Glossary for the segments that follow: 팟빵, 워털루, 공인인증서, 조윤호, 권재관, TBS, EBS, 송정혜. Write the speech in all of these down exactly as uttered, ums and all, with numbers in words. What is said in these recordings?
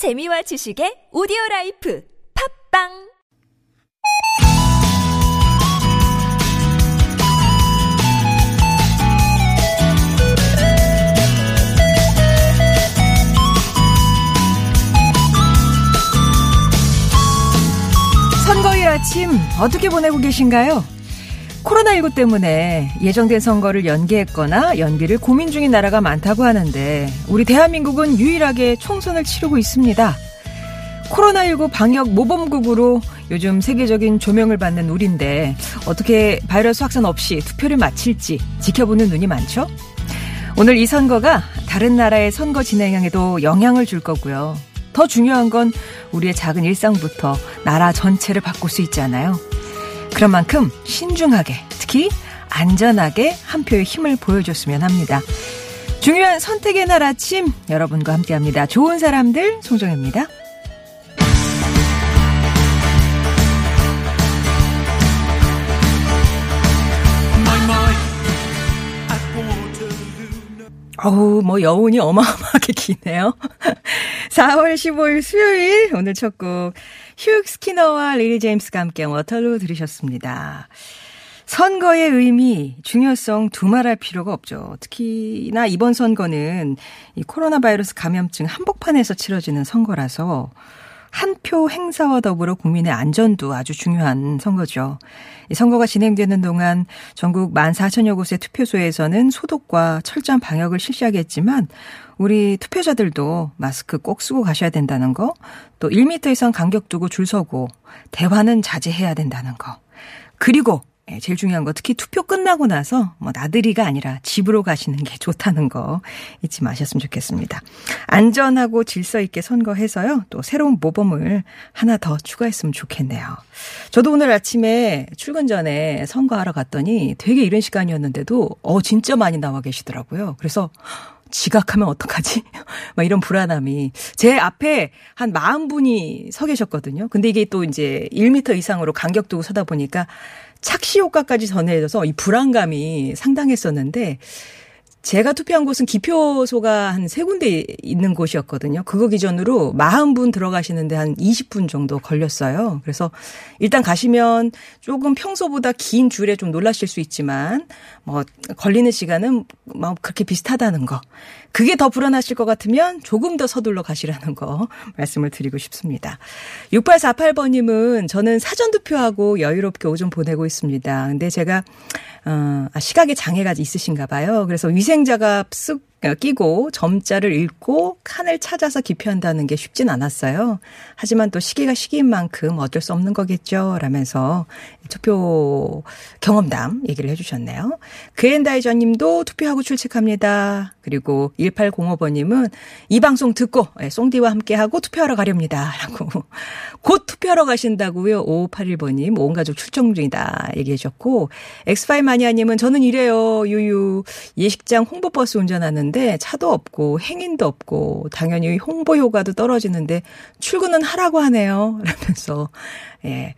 재미와 지식의 오디오라이프 팟빵 선거일 아침 어떻게 보내고 계신가요? 코로나십구 때문에 예정된 선거를 연기했거나 연기를 고민 중인 나라가 많다고 하는데 우리 대한민국은 유일하게 총선을 치르고 있습니다. 코로나십구 방역 모범국으로 요즘 세계적인 조명을 받는 우리인데 어떻게 바이러스 확산 없이 투표를 마칠지 지켜보는 눈이 많죠? 오늘 이 선거가 다른 나라의 선거 진행에도 영향을 줄 거고요. 더 중요한 건 우리의 작은 일상부터 나라 전체를 바꿀 수 있잖아요. 그런 만큼 신중하게, 특히 안전하게 한 표의 힘을 보여줬으면 합니다. 중요한 선택의 날 아침 여러분과 함께합니다. 좋은 사람들 송정혜입니다. 어우, 뭐 여운이 어마어마하게 기네요. 사월 십오일 수요일 오늘 첫 곡 휴 스키너와 리리 제임스가 함께한 워털루 들으셨습니다. 선거의 의미, 중요성 두말할 필요가 없죠. 특히나 이번 선거는 이 코로나 바이러스 감염증 한복판에서 치러지는 선거라서 한 표 행사와 더불어 국민의 안전도 아주 중요한 선거죠. 이 선거가 진행되는 동안 전국 만 사천여 곳의 투표소에서는 소독과 철저한 방역을 실시하겠지만 우리 투표자들도 마스크 꼭 쓰고 가셔야 된다는 거, 또 일 미터 이상 간격 두고 줄 서고 대화는 자제해야 된다는 거, 그리고 제일 중요한 거 특히 투표 끝나고 나서 뭐 나들이가 아니라 집으로 가시는 게 좋다는 거 잊지 마셨으면 좋겠습니다. 안전하고 질서 있게 선거해서요. 또 새로운 모범을 하나 더 추가했으면 좋겠네요. 저도 오늘 아침에 출근 전에 선거하러 갔더니 되게 이른 시간이었는데도 어 진짜 많이 나와 계시더라고요. 그래서 지각하면 어떡하지? 막 이런 불안함이 제 앞에 한 사십 분이 서 계셨거든요. 근데 이게 또 이제 일 미터 이상으로 간격 두고 서다 보니까 착시 효과까지 전해져서 이 불안감이 상당했었는데 제가 투표한 곳은 기표소가 한 세 군데 있는 곳이었거든요. 그거 기준으로 사십 분 들어가시는데 한 이십 분 정도 걸렸어요. 그래서 일단 가시면 조금 평소보다 긴 줄에 좀 놀라실 수 있지만 뭐 걸리는 시간은 뭐 그렇게 비슷하다는 거. 그게 더 불안하실 것 같으면 조금 더 서둘러 가시라는 거 말씀을 드리고 싶습니다. 육팔사팔 번님은 저는 사전투표하고 여유롭게 오전 보내고 있습니다. 근데 제가 어, 시각에 장애가 있으신가 봐요. 그래서 위생자가 쓱 끼고 점자를 읽고 칸을 찾아서 기표한다는 게 쉽진 않았어요. 하지만 또 시기가 시기인 만큼 어쩔 수 없는 거겠죠. 라면서 투표 경험담 얘기를 해주셨네요. 그앤다이저 님도 투표하고 출첵합니다. 그리고 일팔공오 번님은 이 방송 듣고 송디와 함께하고 투표하러 가렵니다. 라고 곧 투표하러 가신다고요. 오오팔일 번님 온 가족 출정 중이다 얘기해 주셨고 엑스파이 마니아 님은 저는 이래요. 유유 예식장 홍보버스 운전하는 데 차도 없고 행인도 없고 당연히 홍보 효과도 떨어지는데 출근은 하라고 하네요. 라면서 예.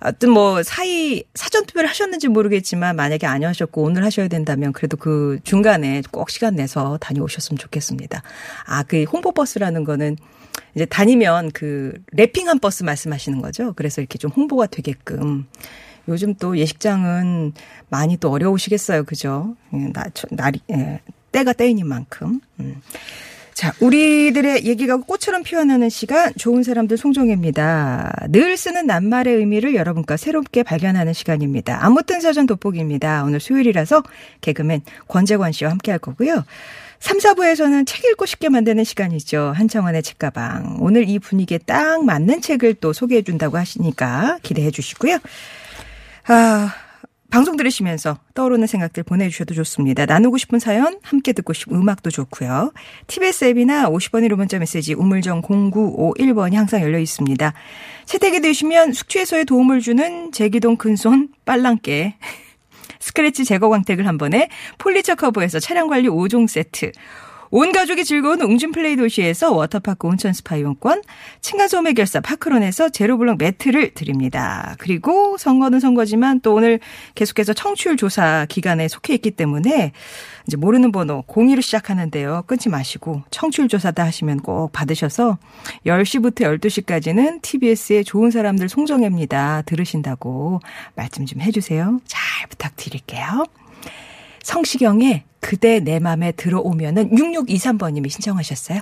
어떤 뭐 사이 사전 투표를 하셨는지 모르겠지만 만약에 안 하셨고 오늘 하셔야 된다면 그래도 그 중간에 꼭 시간 내서 다녀오셨으면 좋겠습니다. 아, 그 홍보 버스라는 거는 이제 다니면 그 랩핑한 버스 말씀하시는 거죠. 그래서 이렇게 좀 홍보가 되게끔 요즘 또 예식장은 많이 또 어려우시겠어요. 그죠? 나, 저, 날이 예. 때가 때인 만큼. 음. 자, 우리들의 얘기가 꽃처럼 피어나는 시간, 좋은 사람들 송정혜입니다. 늘 쓰는 낱말의 의미를 여러분과 새롭게 발견하는 시간입니다. 아무튼 사전 돋보기입니다. 오늘 수요일이라서 개그맨 권재관 씨와 함께할 거고요. 삼, 사 부에서는 책 읽고 쉽게 만드는 시간이죠. 한창원의 책가방. 오늘 이 분위기에 딱 맞는 책을 또 소개해 준다고 하시니까 기대해 주시고요. 아... 방송 들으시면서 떠오르는 생각들 보내주셔도 좋습니다. 나누고 싶은 사연, 함께 듣고 싶은 음악도 좋고요. 티비에스 앱이나 오십 번의 로문자 메시지 우물정 공구오일 번이 항상 열려 있습니다. 채택이 되시면 숙취해소에 도움을 주는 제기동 큰손 빨랑깨 스크래치 제거 광택을 한 번에 폴리처 커버에서 차량관리 오 종 세트 온 가족이 즐거운 웅진플레이 도시에서 워터파크 온천 스파 이용권, 층간소음의 결사 파크론에서 제로블럭 매트를 드립니다. 그리고 선거는 선거지만 또 오늘 계속해서 청취율 조사 기간에 속해 있기 때문에 이제 모르는 번호 공이로 시작하는데요. 끊지 마시고 청취율 조사다 하시면 꼭 받으셔서 열 시부터 열두 시까지는 티비에스의 좋은 사람들 송정혜입니다. 들으신다고 말씀 좀 해주세요. 잘 부탁드릴게요. 성시경의 그대 내 맘에 들어오면은 육육이삼 번님이 신청하셨어요.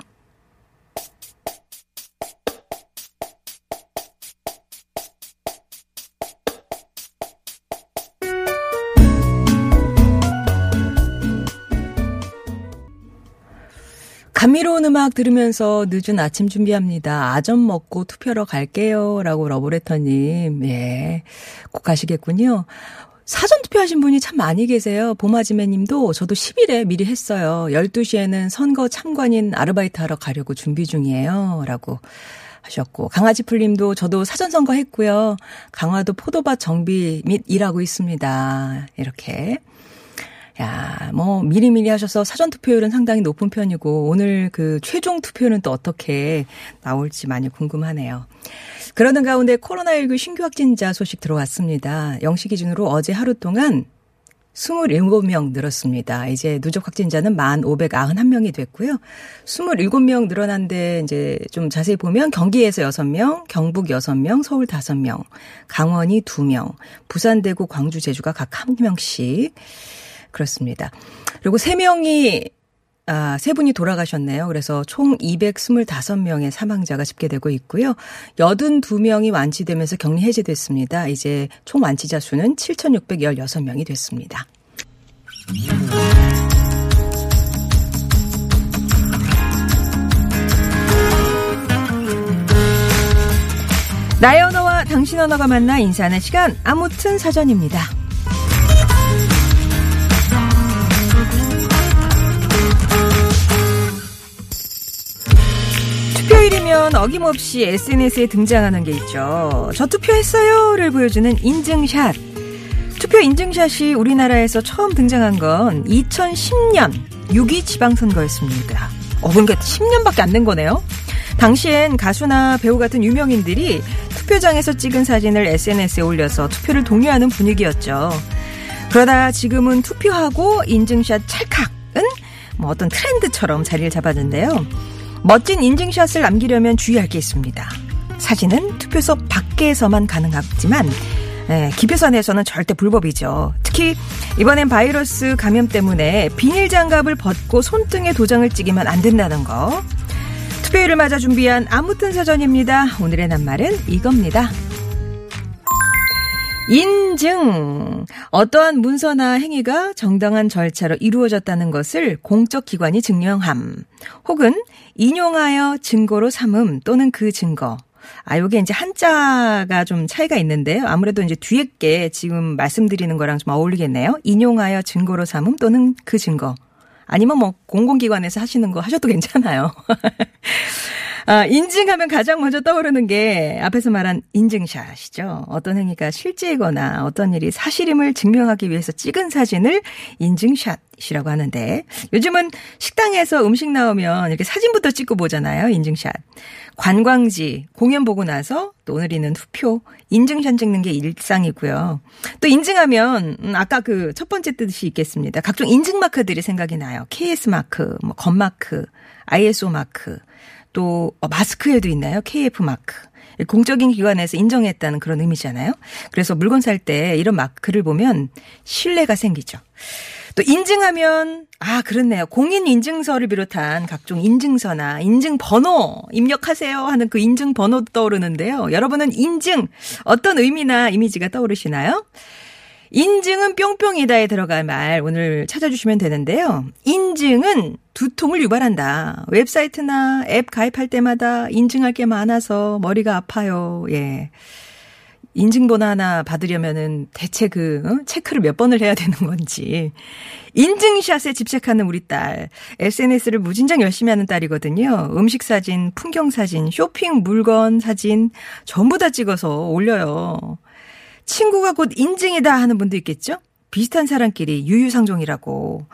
감미로운 음악 들으면서 늦은 아침 준비합니다. 아점 먹고 투표하러 갈게요. 라고 러브레터님. 예. 꼭 가시겠군요. 사전 투표하신 분이 참 많이 계세요. 봄아지매 님도 저도 십 일에 미리 했어요. 열두 시에는 선거 참관인 아르바이트 하러 가려고 준비 중이에요. 라고 하셨고. 강아지풀 님도 저도 사전 선거 했고요. 강화도 포도밭 정비 및 일하고 있습니다. 이렇게. 야, 뭐, 미리미리 하셔서 사전 투표율은 상당히 높은 편이고, 오늘 그 최종 투표는 또 어떻게 나올지 많이 궁금하네요. 그러는 가운데 코로나십구 신규 확진자 소식 들어왔습니다. 영 시 기준으로 어제 하루 동안 이십칠 명 늘었습니다. 이제 누적 확진자는 만 오백구십일 명이 됐고요. 이십칠 명 늘어난데 이제 좀 자세히 보면 경기에서 여섯 명, 경북 여섯 명, 서울 다섯 명, 강원이 두 명, 부산, 대구, 광주, 제주가 각 한 명씩. 그렇습니다. 그리고 세 명이 아, 세 분이 돌아가셨네요. 그래서 총 이백이십오 명의 사망자가 집계되고 있고요. 팔십이 명이 완치되면서 격리 해제됐습니다. 이제 총 완치자 수는 칠천육백십육 명이 됐습니다. 나의 언어와 당신 언어가 만나 인사하는 시간, 아무튼 사전입니다. 투표일이면 어김없이 에스엔에스에 등장하는 게 있죠. 저 투표했어요를 보여주는 인증샷. 투표 인증샷이 우리나라에서 처음 등장한 건 이천십 년 육 이 지방선거였습니다. 어, 그러니까 십 년밖에 안 된 거네요. 당시엔 가수나 배우 같은 유명인들이 투표장에서 찍은 사진을 에스엔에스에 올려서 투표를 독려하는 분위기였죠. 그러다 지금은 투표하고 인증샷 찰칵은 뭐 어떤 트렌드처럼 자리를 잡았는데요. 멋진 인증샷을 남기려면 주의할 게 있습니다. 사진은 투표소 밖에서만 가능하지만 예, 기표선에서는 절대 불법이죠. 특히 이번엔 바이러스 감염 때문에 비닐 장갑을 벗고 손등에 도장을 찍으면 안 된다는 거. 투표일을 맞아 준비한 아무튼 사전입니다. 오늘의 낱말은 이겁니다. 인증. 어떠한 문서나 행위가 정당한 절차로 이루어졌다는 것을 공적 기관이 증명함, 혹은 인용하여 증거로 삼음 또는 그 증거. 아, 요게 이제 한자가 좀 차이가 있는데요. 아무래도 이제 뒤에 게 지금 말씀드리는 거랑 좀 어울리겠네요. 인용하여 증거로 삼음 또는 그 증거. 아니면 뭐 공공기관에서 하시는 거 하셔도 괜찮아요. 아, 인증하면 가장 먼저 떠오르는 게 앞에서 말한 인증샷이죠. 어떤 행위가 실제이거나 어떤 일이 사실임을 증명하기 위해서 찍은 사진을 인증샷이라고 하는데, 요즘은 식당에서 음식 나오면 이렇게 사진부터 찍고 보잖아요. 인증샷. 관광지, 공연 보고 나서 또 오늘이는 투표, 인증샷 찍는 게 일상이고요. 또 인증하면 음, 아까 그 첫 번째 뜻이 있겠습니다. 각종 인증마크들이 생각이 나요. 케이에스마크, 뭐 건마크, 아이에스오마크, 또 마스크에도 있나요? 케이에프마크. 공적인 기관에서 인정했다는 그런 의미잖아요. 그래서 물건 살 때 이런 마크를 보면 신뢰가 생기죠. 또 인증하면 아 그렇네요. 공인인증서를 비롯한 각종 인증서나 인증번호 입력하세요 하는 그 인증번호도 떠오르는데요. 여러분은 인증 어떤 의미나 이미지가 떠오르시나요? 인증은 뿅뿅이다에 들어갈 말 오늘 찾아주시면 되는데요. 인증은 두통을 유발한다. 웹사이트나 앱 가입할 때마다 인증할 게 많아서 머리가 아파요. 예. 인증번호 하나 받으려면은 대체 그 어? 체크를 몇 번을 해야 되는 건지. 인증샷에 집착하는 우리 딸. 에스엔에스를 무진장 열심히 하는 딸이거든요. 음식 사진, 풍경 사진, 쇼핑 물건 사진 전부 다 찍어서 올려요. 친구가 곧 인증이다 하는 분도 있겠죠? 비슷한 사람끼리 유유상종이라고.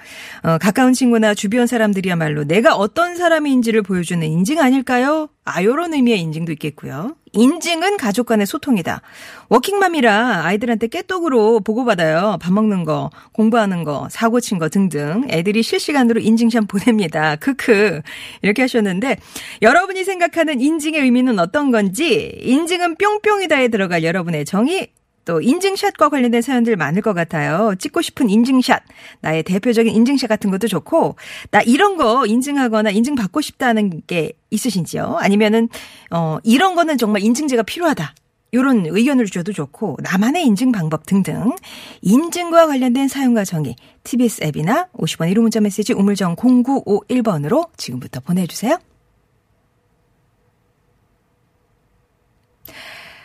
어, 가까운 친구나 주변 사람들이야말로 내가 어떤 사람인지를 보여주는 인증 아닐까요? 아, 요런 의미의 인증도 있겠고요. 인증은 가족 간의 소통이다. 워킹맘이라 아이들한테 깨똑으로 보고받아요. 밥 먹는 거, 공부하는 거, 사고 친 거 등등. 애들이 실시간으로 인증샷 보냅니다. 크크. 이렇게 하셨는데, 여러분이 생각하는 인증의 의미는 어떤 건지, 인증은 뿅뿅이다에 들어갈 여러분의 정의, 또 인증샷과 관련된 사연들 많을 것 같아요. 찍고 싶은 인증샷, 나의 대표적인 인증샷 같은 것도 좋고, 나 이런 거 인증하거나 인증받고 싶다는 게 있으신지요? 아니면은 어, 이런 거는 정말 인증제가 필요하다. 이런 의견을 주셔도 좋고, 나만의 인증 방법 등등. 인증과 관련된 사용과 정의, 티비에스 앱이나 오십 원의 일 호 문자 메시지 우물정 공구오일 번으로 지금부터 보내주세요.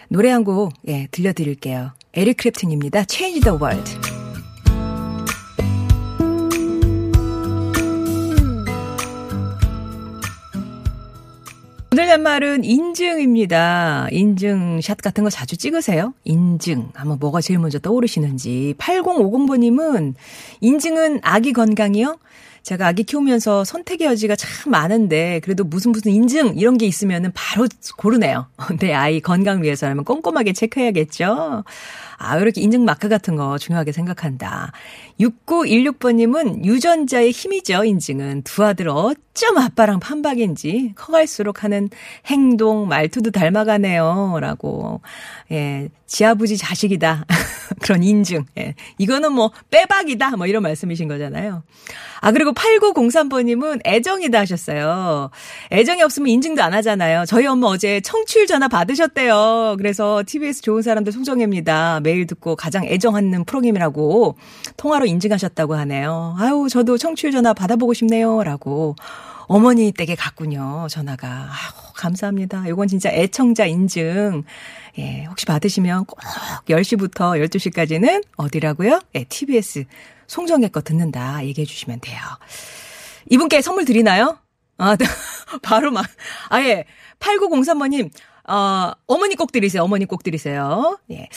노래 한 곡, 예, 들려드릴게요. 에릭 크랩튼입니다. Change the World. 오늘 연말은 인증입니다. 인증샷 같은 거 자주 찍으세요? 인증. 아마 뭐가 제일 먼저 떠오르시는지. 팔공오공 번님은 인증은 아기 건강이요? 제가 아기 키우면서 선택의 여지가 참 많은데 그래도 무슨 무슨 인증 이런 게 있으면은 바로 고르네요. 내 아이 건강 위해서라면 꼼꼼하게 체크해야겠죠. 아, 이렇게 인증 마크 같은 거 중요하게 생각한다. 육구일육 번님은 유전자의 힘이죠. 인증은 두 아들 어쩜 아빠랑 판박인지 커갈수록 하는 행동 말투도 닮아가네요. 라고. 예, 지아부지 자식이다. 그런 인증. 예, 이거는 뭐 빼박이다. 뭐 이런 말씀이신 거잖아요. 아, 그리고 팔구공삼 번님은 애정이다 하셨어요. 애정이 없으면 인증도 안 하잖아요. 저희 엄마 어제 청취율 전화 받으셨대요. 그래서 티비에스 좋은 사람들 송정혜입니다. 매일 듣고 가장 애정하는 프로그램이라고 통화로 인증하셨다고 하네요. 아유, 저도 청취율 전화 받아보고 싶네요. 라고. 어머니 댁에 갔군요. 전화가. 아유, 감사합니다. 이건 진짜 애청자 인증. 예, 혹시 받으시면 꼭 열 시부터 열두 시까지는 어디라고요? 예, 티비에스 송정혜 거 듣는다 얘기해 주시면 돼요. 이분께 선물 드리나요? 아, 바로 막 아예 팔구공삼 번님 어, 어머니 꼭 드리세요. 어머니 꼭 드리세요. 예.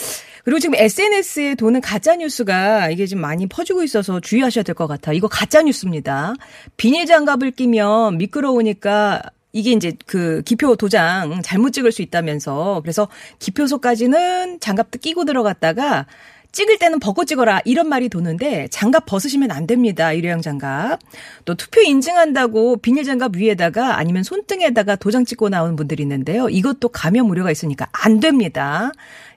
그리고 지금 에스엔에스에 도는 가짜뉴스가 이게 지금 많이 퍼지고 있어서 주의하셔야 될 것 같아요. 이거 가짜뉴스입니다. 비닐 장갑을 끼면 미끄러우니까 이게 이제 그 기표 도장 잘못 찍을 수 있다면서 그래서 기표소까지는 장갑도 끼고 들어갔다가 찍을 때는 벗고 찍어라 이런 말이 도는데 장갑 벗으시면 안 됩니다. 일회용 장갑. 또 투표 인증한다고 비닐장갑 위에다가 아니면 손등에다가 도장 찍고 나오는 분들이 있는데요. 이것도 감염 우려가 있으니까 안 됩니다.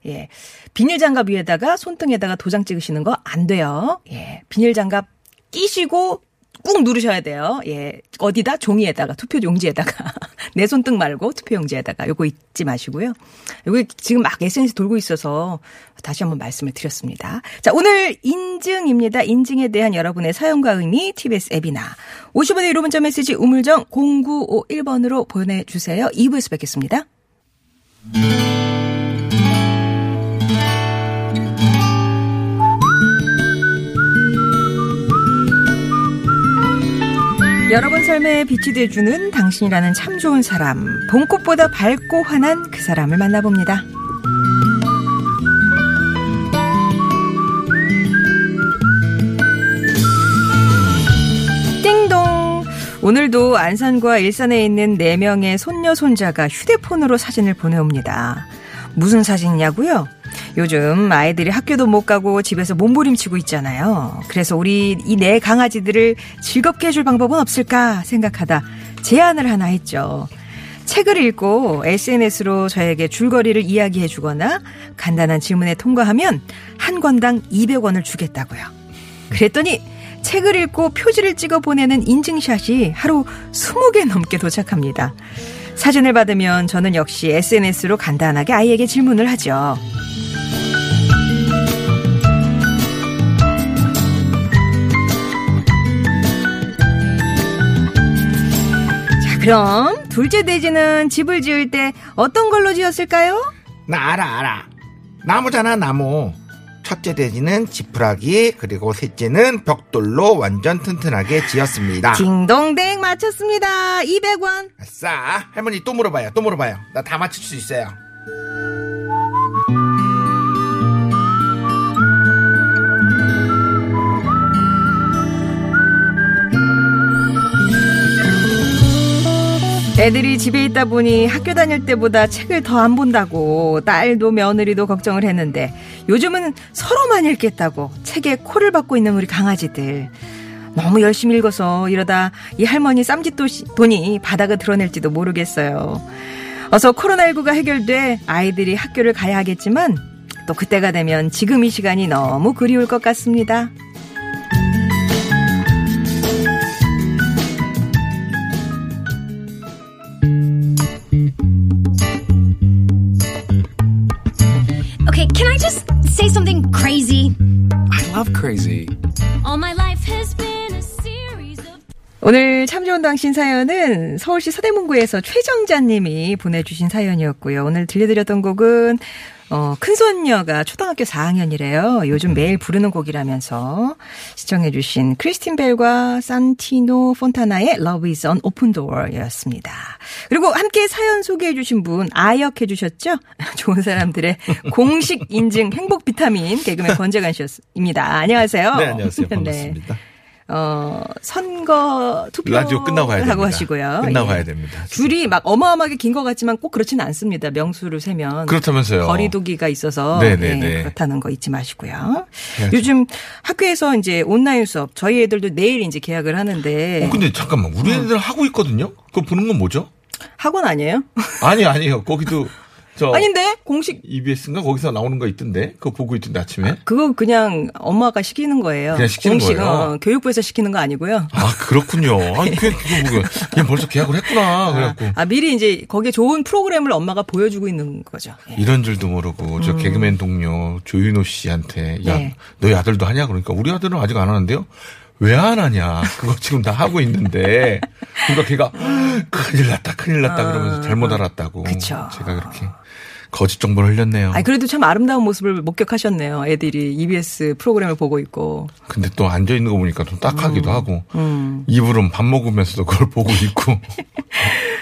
예, 비닐장갑 위에다가 손등에다가 도장 찍으시는 거 안 돼요. 예, 비닐장갑 끼시고 꾹 누르셔야 돼요. 예, 어디다? 종이에다가, 투표용지에다가. 내 손등 말고 투표용지에다가. 요거 잊지 마시고요. 요거 지금 막 에스엔에스 돌고 있어서 다시 한번 말씀을 드렸습니다. 자, 오늘 인증입니다. 인증에 대한 여러분의 사용과 의미 티비에스 앱이나 오십 원의 일 호 문자 메시지 우물정 공구오일 번으로 보내주세요. 이 부에서 뵙겠습니다. 여러분 삶에 빛이 돼주는 당신이라는 참 좋은 사람. 봄꽃보다 밝고 환한 그 사람을 만나봅니다. 띵동! 오늘도 안산과 일산에 있는 네 명의 손녀, 손자가 휴대폰으로 사진을 보내옵니다. 무슨 사진이냐고요? 요즘 아이들이 학교도 못 가고 집에서 몸부림치고 있잖아요. 그래서 우리 이 네 강아지들을 즐겁게 해줄 방법은 없을까 생각하다 제안을 하나 했죠. 책을 읽고 에스엔에스로 저에게 줄거리를 이야기해 주거나 간단한 질문에 통과하면 한 권당 이백 원을 주겠다고요. 그랬더니 책을 읽고 표지를 찍어 보내는 인증샷이 하루 스무 개 넘게 도착합니다. 사진을 받으면 저는 역시 에스엔에스로 간단하게 아이에게 질문을 하죠. 그럼 둘째 돼지는 집을 지을 때 어떤 걸로 지었을까요? 나 알아 알아. 나무잖아 나무. 첫째 돼지는 지푸라기 그리고 셋째는 벽돌로 완전 튼튼하게 지었습니다. 딩동댕 맞췄습니다. 이백 원. 아싸. 할머니 또 물어봐요. 또 물어봐요. 나 다 맞출 수 있어요. 애들이 집에 있다 보니 학교 다닐 때보다 책을 더 안 본다고 딸도 며느리도 걱정을 했는데 요즘은 서로만 읽겠다고 책에 코를 박고 있는 우리 강아지들. 너무 열심히 읽어서 이러다 이 할머니 쌈짓돈이 바닥을 드러낼지도 모르겠어요. 어서 코로나십구가 해결돼 아이들이 학교를 가야 하겠지만 또 그때가 되면 지금 이 시간이 너무 그리울 것 같습니다. Okay, can I just say something crazy? I love crazy. All my life has been 오늘 참 좋은 당신 사연은 서울시 서대문구에서 최정자님이 보내주신 사연이었고요. 오늘 들려드렸던 곡은 어, 큰손녀가 초등학교 사 학년이래요. 요즘 매일 부르는 곡이라면서 시청해 주신 크리스틴 벨과 산티노 폰타나의 Love is an Open Door였습니다. 그리고 함께 사연 소개해 주신 분 아역해 주셨죠? 좋은 사람들의 공식 인증 행복 비타민 개그맨 권재관 씨입니다. 안녕하세요. 네, 안녕하세요. 반갑습니다. 네. 어, 선거 투표 라디오 끝나고 가야 됩니다. 하시고요. 끝나고 가야 예. 됩니다. 줄이 막 어마어마하게 긴 것 같지만 꼭 그렇지는 않습니다. 명수를 세면 그렇다면서요. 거리두기가 있어서 예, 그렇다는 거 잊지 마시고요. 해야죠. 요즘 학교에서 이제 온라인 수업 저희 애들도 내일 이제 계약을 하는데. 어, 근데 잠깐만 우리 애들 음. 하고 있거든요. 그거 보는 건 뭐죠? 학원 아니에요? 아니 아니요. 거기도. 아닌데 공식 이비에스인가 거기서 나오는 거 있던데 그거 보고 있던데 아침에. 아, 그거 그냥 엄마가 시키는 거예요. 그냥 시키는 공식, 거예요. 어, 교육부에서 시키는 거 아니고요. 아 그렇군요. 아 그 그거 그냥 벌써 계약을 했구나. 그래갖고. 아, 아 미리 이제 거기에 좋은 프로그램을 엄마가 보여주고 있는 거죠. 예. 이런 줄도 모르고 음. 저 개그맨 동료 조윤호 씨한테 야 네. 너희 아들도 하냐 그러니까 우리 아들은 아직 안 하는데요. 왜 안 하냐. 그거 지금 다 하고 있는데. 그러니까 걔가 큰일 났다, 큰일 났다 그러면서 잘못 알았다고. 그쵸. 제가 그렇게 거짓 정보를 흘렸네요. 아니, 그래도 참 아름다운 모습을 목격하셨네요. 애들이 이비에스 프로그램을 보고 있고. 근데 또 앉아있는 거 보니까 좀 딱하기도 음. 하고. 음. 이불은 밥 먹으면서도 그걸 보고 있고.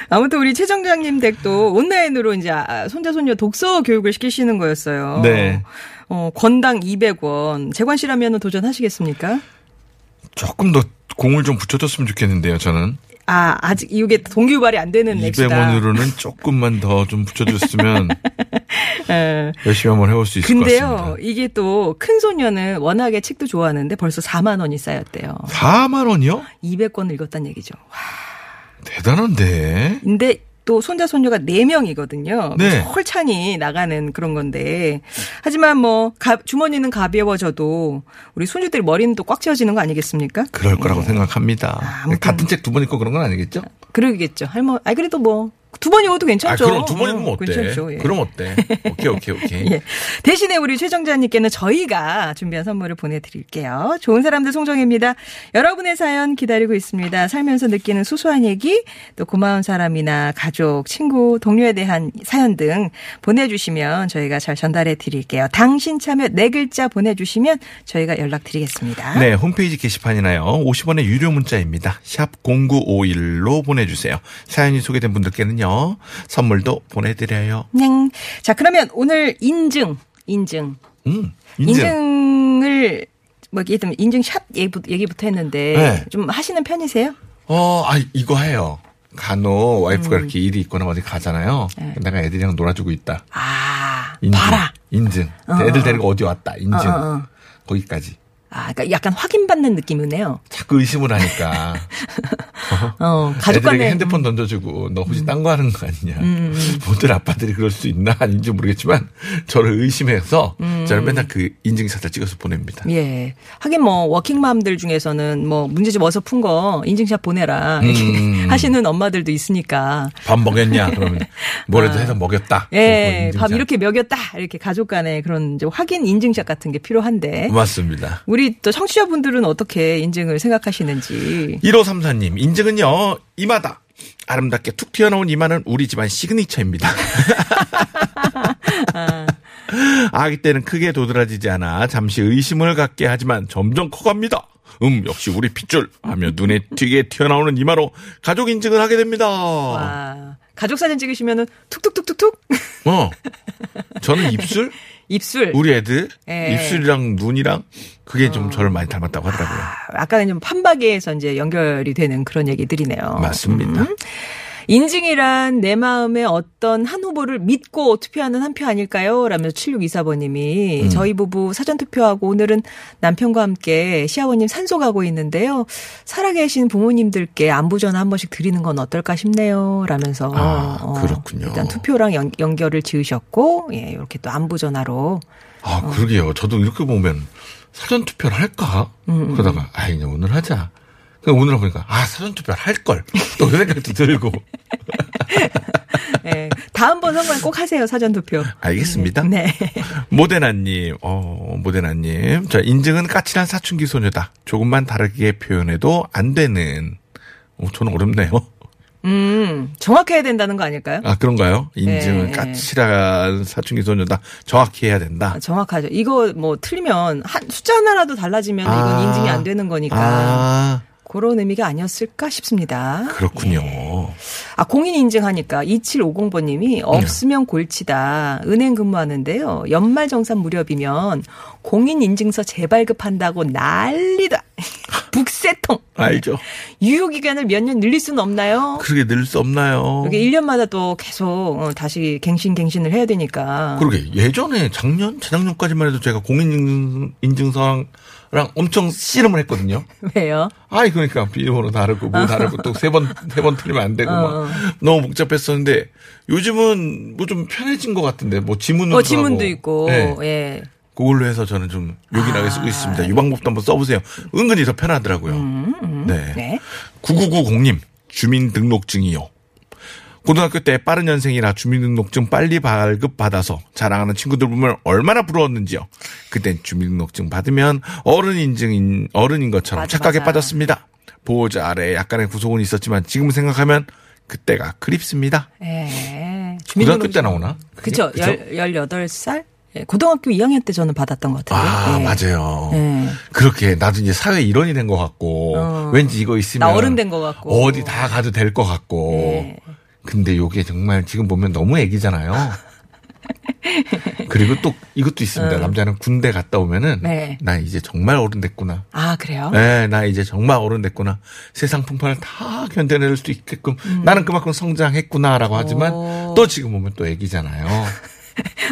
아무튼 우리 최정장님 댁도 온라인으로 이제 손자, 손녀 독서 교육을 시키시는 거였어요. 네. 어, 권당 이백 원. 재관 씨라면 도전하시겠습니까? 조금 더 공을 좀 붙여줬으면 좋겠는데요, 저는. 아, 아직 이게 동기유발이 안 되는 액수다. 이백 원으로는 조금만 더 좀 붙여줬으면 네. 열심히 한번 해볼 수 있을 근데요, 것 같습니다. 근데요, 이게 또 큰소녀는 워낙에 책도 좋아하는데 벌써 사만 원이 쌓였대요. 사만 원이요? 이백 권 읽었단 얘기죠. 와. 대단한데. 근데 또 손자, 손녀가 네 명이거든요. 네. 헐찬이 나가는 그런 건데. 하지만 뭐 가, 주머니는 가벼워져도 우리 손주들 머리는 또 꽉 채워지는 거 아니겠습니까? 그럴 거라고 네. 생각합니다. 아, 같은 책 두 번 읽고 그런 건 아니겠죠? 그러겠죠. 할머, 아니 그래도 뭐. 두 번 읽어도 괜찮죠. 아, 그럼 두 번 읽으면 어때? 괜찮죠, 예. 그럼 어때? 오케이, 오케이, 오케이. 예. 대신에 우리 최정자님께는 저희가 준비한 선물을 보내드릴게요. 좋은 사람들 송정혜입니다. 여러분의 사연 기다리고 있습니다. 살면서 느끼는 소소한 얘기, 또 고마운 사람이나 가족, 친구, 동료에 대한 사연 등 보내주시면 저희가 잘 전달해 드릴게요. 당신 참여 네 글자 보내주시면 저희가 연락드리겠습니다. 네, 홈페이지 게시판이나요. 오십 원의 유료 문자입니다. 샵 공구오일로 보내주세요. 사연이 소개된 분들께는 선물도 보내드려요. 네. 자, 그러면 오늘 인증, 인증. 음, 인증. 인증을, 뭐, 예를 들면 인증샷 얘기부터 했는데, 네. 좀 하시는 편이세요? 어, 아, 이거 해요. 간혹 와이프가 음. 이렇게 일이 있거나 어디 가잖아요. 네. 내가 애들이랑 놀아주고 있다. 아, 인증. 봐라. 인증. 어. 애들 데리고 어디 왔다. 인증. 어, 어. 거기까지. 아, 그러니까 약간 확인받는 느낌이네요. 자꾸 의심을 하니까. 어, 가족 간에 핸드폰 던져주고 너 혹시 음. 딴 거 하는 거 아니냐. 음, 음. 모든 아빠들이 그럴 수 있나 아닌지 모르겠지만 저를 의심해서 음. 저는 맨날 그 인증샷을 찍어서 보냅니다. 예, 하긴 뭐 워킹맘들 중에서는 뭐 문제집 어서 푼 거 인증샷 보내라 음. 하시는 엄마들도 있으니까. 밥 먹였냐 그러면 뭐라도 해서 먹였다. 예, 밥 이렇게 먹였다 이렇게 가족 간에 그런 이제 확인 인증샷 같은 게 필요한데. 맞습니다. 우리 또 청취자분들은 어떻게 인증을 생각하시는지. 일오삼사 님, 인증은요, 이마다. 아름답게 툭 튀어나온 이마는 우리 집안 시그니처입니다. 아. 아기 때는 크게 도드라지지 않아 잠시 의심을 갖게 하지만 점점 커갑니다. 음, 역시 우리 핏줄 하며 눈에 튀게 튀어나오는 이마로 가족 인증을 하게 됩니다. 와, 가족 사진 찍으시면은 툭툭툭툭툭? 어. 저는 입술? 입술. 우리 애들. 예. 입술이랑 눈이랑 그게 어. 좀 저를 많이 닮았다고 하더라고요. 아, 아까는 좀 판박에서 이제 연결이 되는 그런 얘기들이네요. 맞습니다. 음. 인증이란 내 마음에 어떤 한 후보를 믿고 투표하는 한 표 아닐까요? 라면서 칠육이사번님이 음. 저희 부부 사전투표하고 오늘은 남편과 함께 시아버님 산소 가고 있는데요. 살아계신 부모님들께 안부전화 한 번씩 드리는 건 어떨까 싶네요. 라면서 아, 그렇군요. 어, 일단 투표랑 연, 연결을 지으셨고 예, 이렇게 또 안부전화로. 아 어. 그러게요. 저도 이렇게 보면 사전투표를 할까? 음, 그러다가 음. 아 이제 오늘 하자. 오늘 보니까 아 사전투표를 할걸 또 그 생각도 들고 네, 다음번 선거에 꼭 하세요 사전투표. 알겠습니다. 네. 모데나님 어, 모데나님 자 인증은 까칠한 사춘기 소녀다. 조금만 다르게 표현해도 안 되는 오, 저는 어렵네요. 음 정확해야 된다는 거 아닐까요? 아 그런가요? 인증은 네, 까칠한 네. 사춘기 소녀다. 정확히 해야 된다. 아, 정확하죠. 이거 뭐 틀리면 한 숫자 하나라도 달라지면 아, 이건 인증이 안 되는 거니까 아 그런 의미가 아니었을까 싶습니다. 그렇군요. 예. 아, 공인 인증하니까 이칠오공번님이 없으면 골치다. 은행 근무하는데요. 연말정산 무렵이면 공인 인증서 재발급한다고 난리다. 북새통. 알죠. 유효기간을 몇 년 늘릴 수는 없나요? 그러게 늘릴 수 없나요? 이게 일 년마다 또 계속 다시 갱신갱신을 해야 되니까. 그러게 예전에 작년, 재작년까지만 해도 제가 공인 인증서랑 랑 엄청 씨름을 했거든요. 왜요? 아이 그러니까 비밀번호 다르고 뭐 다르고 또 세 번 세 번 틀리면 안 되고 어. 막 너무 복잡했었는데 요즘은 뭐 좀 편해진 것 같은데 뭐 지문으로 어, 지문도 하고. 있고 네. 예. 그걸로 해서 저는 좀 요긴하게 아. 쓰고 있습니다. 이 방법도 한번 써보세요. 은근히 더 편하더라고요. 음, 음. 네. 네. 구구구공님 주민등록증이요. 고등학교 때 빠른 년생이라 주민등록증 빨리 발급받아서 자랑하는 친구들 보면 얼마나 부러웠는지요. 그땐 주민등록증 받으면 어른 인증인, 어른인 것처럼 맞아, 착각에 맞아. 빠졌습니다. 보호자 아래에 약간의 구속은 있었지만 지금 생각하면 그때가 그립습니다. 예. 고등학교 때 나오나? 그죠? 열여덟 살? 고등학교 이 학년 때 저는 받았던 것 같아요. 아, 네. 맞아요. 네. 그렇게 나도 이제 사회 일원이 된 것 같고 어. 왠지 이거 있으면 나 어른 된 것 같고 어디 다 가도 될 것 같고 네. 근데 요게 정말 지금 보면 너무 애기잖아요. 그리고 또 이것도 있습니다. 음. 남자는 군대 갔다 오면은 네. 나 이제 정말 어른 됐구나. 아 그래요? 네, 나 이제 정말 어른 됐구나. 세상 풍파를 다 견뎌낼 수 있게끔 음. 나는 그만큼 성장했구나라고 하지만 오. 또 지금 보면 또 애기잖아요.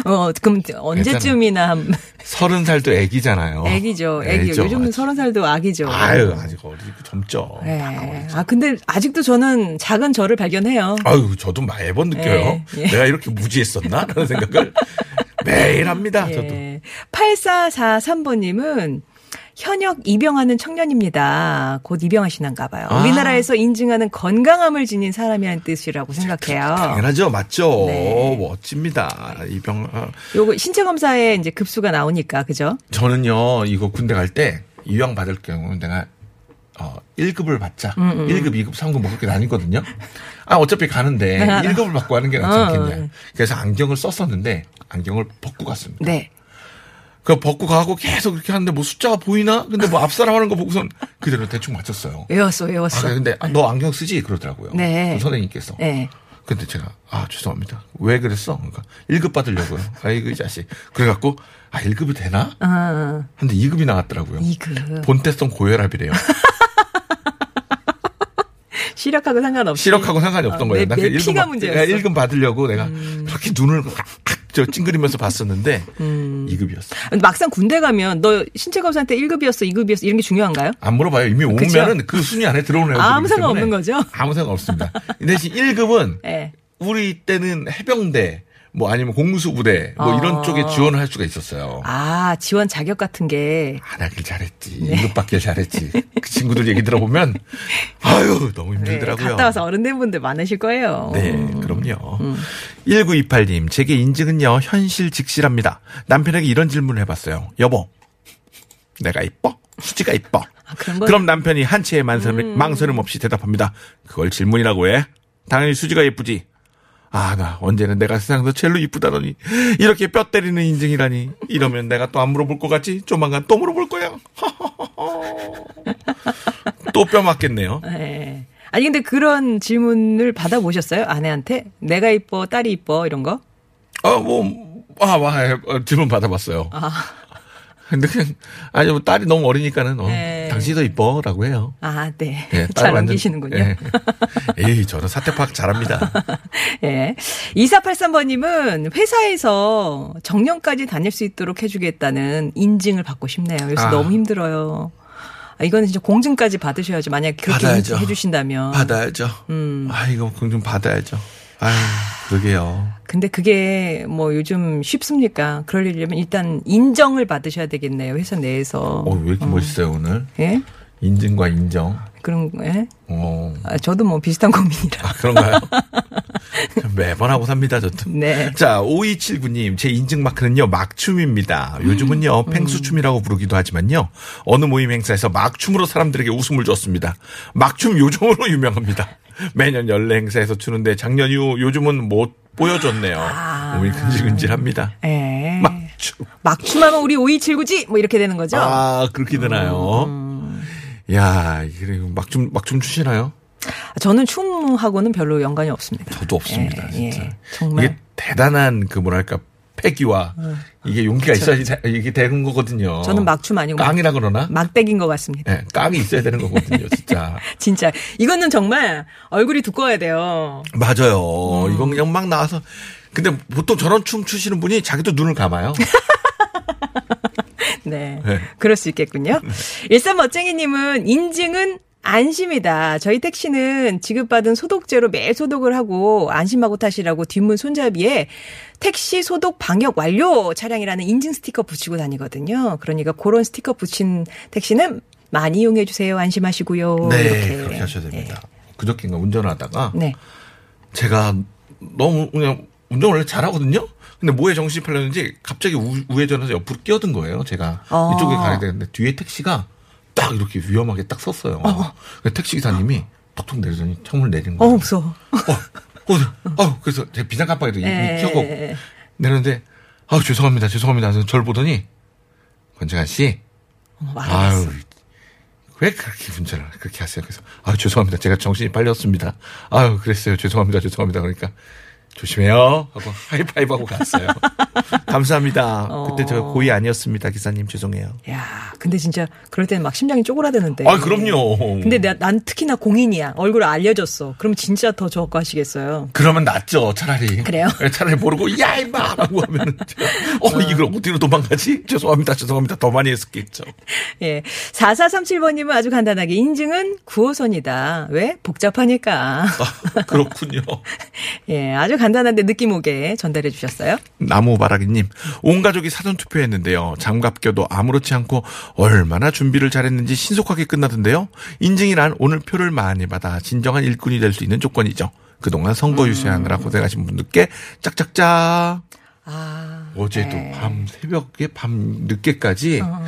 어 그럼 언제쯤이나 서른 살도 애기잖아요. 애기죠, 애기. 애죠, 요즘은 서른 살도 아기죠. 아유 아직 어리고 젊죠. 네. 아 근데 아직도 저는 작은 저를 발견해요. 아유 저도 매번 느껴요. 예. 예. 내가 이렇게 무지했었나? 라는 생각을 매일 합니다. 예. 저도. 팔사사삼번님은 현역 입영하는 청년입니다. 곧 입영하시는가 봐요. 아. 우리나라에서 인증하는 건강함을 지닌 사람이라는 뜻이라고 생각해요. 당연하죠. 맞죠. 네. 멋집니다. 입영. 요거 신체 검사에 이제 급수가 나오니까 그죠? 저는요. 이거 군대 갈 때 입영 받을 경우는 내가 어, 일 급을 받자. 음, 음. 일 급, 이 급, 삼 급 뭐 그렇게 나뉘거든요. 아, 어차피 가는데 일 급을 받고 하는 게 낫지 않겠냐. 어. 그래서 안경을 썼었는데 안경을 벗고 갔습니다. 네. 그 벗고 가고 계속 이렇게 하는데 뭐 숫자가 보이나? 근데 뭐 앞사람 하는 거 보고선 그대로 대충 맞췄어요. 외웠어, 외웠어. 아, 근데 너 안경 쓰지? 그러더라고요. 네. 그 선생님께서. 네. 근데 제가 아 죄송합니다. 왜 그랬어? 그러니까 일 급 받으려고요. 아이고 이 자식. 그래갖고 아 일 급이 되나? 아. 근데 이 급이 나왔더라고요. 이 급. 본태성 고혈압이래요. 시력하고 상관없이. 시력하고 상관이 없던 어, 거예요. 내, 내 피가 문제였어. 내가 일 급 받으려고 내가 음. 그렇게 눈을 저 찡그리면서 봤었는데 음. 이 급이었어. 막상 군대 가면 너 신체검사한테 일 급이었어, 이 급이었어 이런 게 중요한가요? 안 물어봐요. 이미 오면은 그 순위 안에 들어오는 애들 아무 상관 없는 거죠? 아무 상관 없습니다. 대신 일 급은 네. 우리 때는 해병대 뭐 아니면 공수부대 뭐 어. 이런 쪽에 지원을 할 수가 있었어요. 아 지원 자격 같은 게 안 하길 잘했지. 네. 일 급 받길 잘했지. 그 친구들 얘기 들어보면 아유 너무 힘들더라고요. 네, 갔다 와서 어른된 분들 많으실 거예요. 네 그럼요. 음. 일구이팔님 제게 인증은요 현실 직시랍니다. 남편에게 이런 질문을 해봤어요. 여보 내가 이뻐? 수지가 이뻐? 아, 그런 그럼 남편이 한치의 음. 망설임 없이 대답합니다. 그걸 질문이라고 해? 당연히 수지가 예쁘지. 아, 나 언제는 내가 세상에서 제일로 이쁘다더니 이렇게 뼈 때리는 인증이라니. 이러면 내가 또 안 물어볼 것 같지? 조만간 또 물어볼 거야. 또 뼈 맞겠네요. 네. 아니 근데 그런 질문을 받아보셨어요? 아내한테? 내가 이뻐, 딸이 이뻐 이런 거? 아, 뭐, 아, 와, 질문 받아봤어요. 아. 근데 그냥 아니 뭐 딸이 너무 어리니까는. 어. 네. 당신도 이뻐라고 해요. 아, 네. 네 잘 남기시는군요. 네. 에이, 저는 사태 파악 잘합니다. 예. 네. 이사팔삼 번님은 회사에서 정년까지 다닐 수 있도록 해주겠다는 인증을 받고 싶네요. 요새 아. 너무 힘들어요. 아, 이거는 진짜 공증까지 받으셔야죠. 만약에 그렇게 받아야죠. 해주신다면. 받아야죠. 음. 아, 이거 공증 받아야죠. 아유, 그게요. 근데 그게 뭐 요즘 쉽습니까? 그러려면 일단 인정을 받으셔야 되겠네요. 회사 내에서. 어, 왜 이렇게 어. 멋있어요, 오늘? 예? 인증과 인정. 그런, 예? 어. 아, 저도 뭐 비슷한 고민이라. 아, 그런가요? 매번 하고 삽니다, 저도. 네. 자, 오이칠구 님, 제 인증 마크는요, 막춤입니다. 요즘은요, 음. 펭수춤이라고 부르기도 하지만요, 어느 모임 행사에서 막춤으로 사람들에게 웃음을 줬습니다. 막춤 요정으로 유명합니다. 매년 연례 행사에서 추는데 작년 이후 요즘은 못 보여줬네요. 아. 몸이 근질근질합니다. 예. 막춤. 막춤하면 우리 오이칠구지? 뭐 이렇게 되는 거죠? 아, 그렇게 되나요? 음. 야, 그리고 막춤, 막춤 추시나요? 저는 춤하고는 별로 연관이 없습니다. 저도 없습니다. 예, 진짜. 예, 정말. 이게 대단한 그 뭐랄까 패기와 어, 이게 용기가 그쵸. 있어야지 이게 되는 거거든요. 저는 막춤 아니고 깡이라 그러나 막대기인 것 같습니다. 네, 깡이 있어야 되는 거거든요. 진짜. 진짜 이거는 정말 얼굴이 두꺼워야 돼요. 맞아요. 음. 이건 그냥 막 나와서. 근데 보통 저런 춤 추시는 분이 자기도 눈을 감아요. 네, 네. 그럴 수 있겠군요. 일산 멋쟁이님은 인증은 안심이다. 저희 택시는 지급받은 소독제로 매 소독을 하고 안심하고 타시라고 뒷문 손잡이에 택시 소독 방역 완료 차량이라는 인증 스티커 붙이고 다니거든요. 그러니까 그런 스티커 붙인 택시는 많이 이용해 주세요. 안심하시고요. 네. 이렇게. 그렇게 하셔야 됩니다. 네. 그저께인가 운전하다가 네. 제가 너무 그냥 운전 원래 잘하거든요. 근데 뭐에 정신이 팔렸는지 갑자기 우, 우회전해서 옆으로 끼어든 거예요. 제가 어. 이쪽에 가야 되는데 뒤에 택시가 딱 이렇게 위험하게 딱 섰어요. 어. 택시 기사님이 톡톡 내리더니 창문을 내린 거예요. 어, 무서워. 어, 어, 어, 그래서 제가 비상 깜빡이도 켜고 내렸는데, 아 죄송합니다, 죄송합니다. 그래서 저를 보더니 권재관 씨, 어, 아유 왜 그렇게 운전을 그렇게 하세요? 그래서 아 죄송합니다, 제가 정신이 팔렸습니다. 아유 그랬어요, 죄송합니다, 죄송합니다. 그러니까. 조심해요. 하고 하이파이브 하고 갔어요. 감사합니다. 어. 그때 저 고의 아니었습니다. 기사님 죄송해요. 야, 근데 진짜 그럴 때는 막 심장이 쪼그라드는데. 아, 그럼요. 근데 나, 난 특히나 공인이야. 얼굴을 알려줬어. 그럼 진짜 더 저거 하시겠어요. 그러면 낫죠. 차라리. 그래요? 차라리 모르고 야 임마 하고 하면 어, 어. 이걸 어디로 도망가지? 죄송합니다. 죄송합니다. 더 많이 했었겠죠. 예, 사사삼칠 번님은 아주 간단하게 인증은 구호선이다. 왜? 복잡하니까. 아, 그렇군요. 예, 아주 간단하게. 간단한데 느낌 오게 전달해 주셨어요. 나무바라기님. 온 가족이 사전투표했는데요. 장갑 껴도 아무렇지 않고 얼마나 준비를 잘했는지 신속하게 끝나던데요. 인증이란 오늘 표를 많이 받아 진정한 일꾼이 될 수 있는 조건이죠. 그동안 선거 음. 유세하느라 고생하신 분들께 짝짝짝. 아, 어제도 네. 밤 새벽에 밤 늦게까지 어.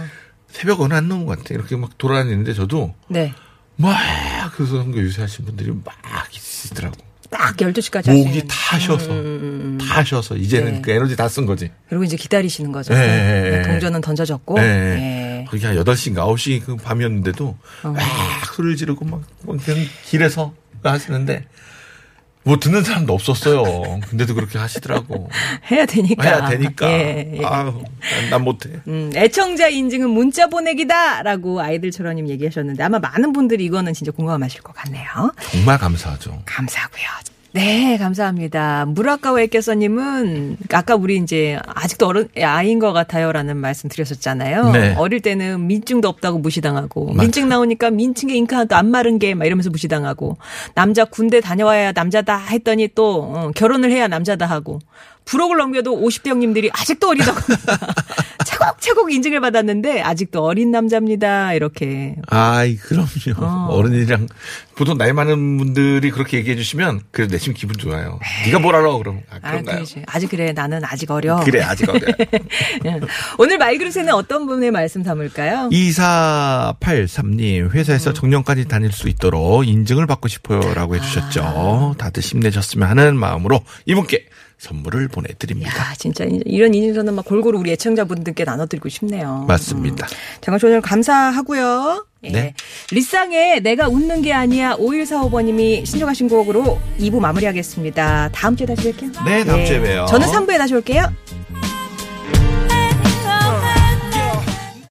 새벽은 안 넘은 것 같아요. 이렇게 막 돌아다니는데 저도 네. 막 그래서 선거 유세하신 분들이 막 있으시더라고. 딱 열두 시까지 목이 다 쉬어서 음. 다 쉬어서 이제는 네. 그 에너지 다 쓴 거지. 그리고 이제 기다리시는 거죠. 네. 동전은 던져졌고. 네. 네. 그게 한 여덟 시인가 아홉 시 그 밤이었는데도 어. 막 소리를 지르고 막 그냥 길에서 하시는데 뭐 듣는 사람도 없었어요. 근데도 그렇게 하시더라고. 해야 되니까. 해야 되니까. 예, 예. 아우, 난, 난 못해. 음, 애청자 인증은 문자 보내기다라고 아이들 초라님 얘기하셨는데 아마 많은 분들이 이거는 진짜 공감하실 것 같네요. 정말 감사하죠. 감사하고요. 네, 감사합니다. 무라카와 애께서님은 아까 우리 이제 아직도 어른 아이인 것 같아요라는 말씀 드렸었잖아요. 네. 어릴 때는 민증도 없다고 무시당하고 맞아. 민증 나오니까 민증에 잉크 하나도 안 마른 게 막 이러면서 무시당하고 남자 군대 다녀와야 남자다 했더니 또 어, 결혼을 해야 남자다 하고 부록을 넘겨도 오십 대 형님들이 아직도 어리다고 차곡차곡 인증을 받았는데 아직도 어린 남자입니다. 이렇게. 아이 그럼요. 어. 어른이랑 보통 나이 많은 분들이 그렇게 얘기해 주시면 그래도 내 지금 기분 좋아요. 에이. 네가 뭘 알아 그럼. 아, 그런가요? 아, 그렇지. 아직 그래. 나는 아직 어려. 그래 아직 어려. 오늘 마이그릇에는 어떤 분의 말씀 담을까요? 이사팔삼 님 회사에서 음. 정년까지 다닐 수 있도록 인증을 받고 싶어요 라고 해주셨죠. 아. 다들 힘내셨으면 하는 마음으로 이분께 선물을 보내드립니다. 야, 진짜 이런 인증서는 막 골고루 우리 애청자분들께 나눠드리고 싶네요. 맞습니다. 장관님 오늘 감사하고요. 네. 예. 리쌍의 내가 웃는 게 아니야 오일사오 번님이 신청하신 곡으로 이 부 마무리하겠습니다. 다음 주에 다시 뵐게요. 네, 다음 예. 주에 봬요. 저는 삼 부에 다시 올게요.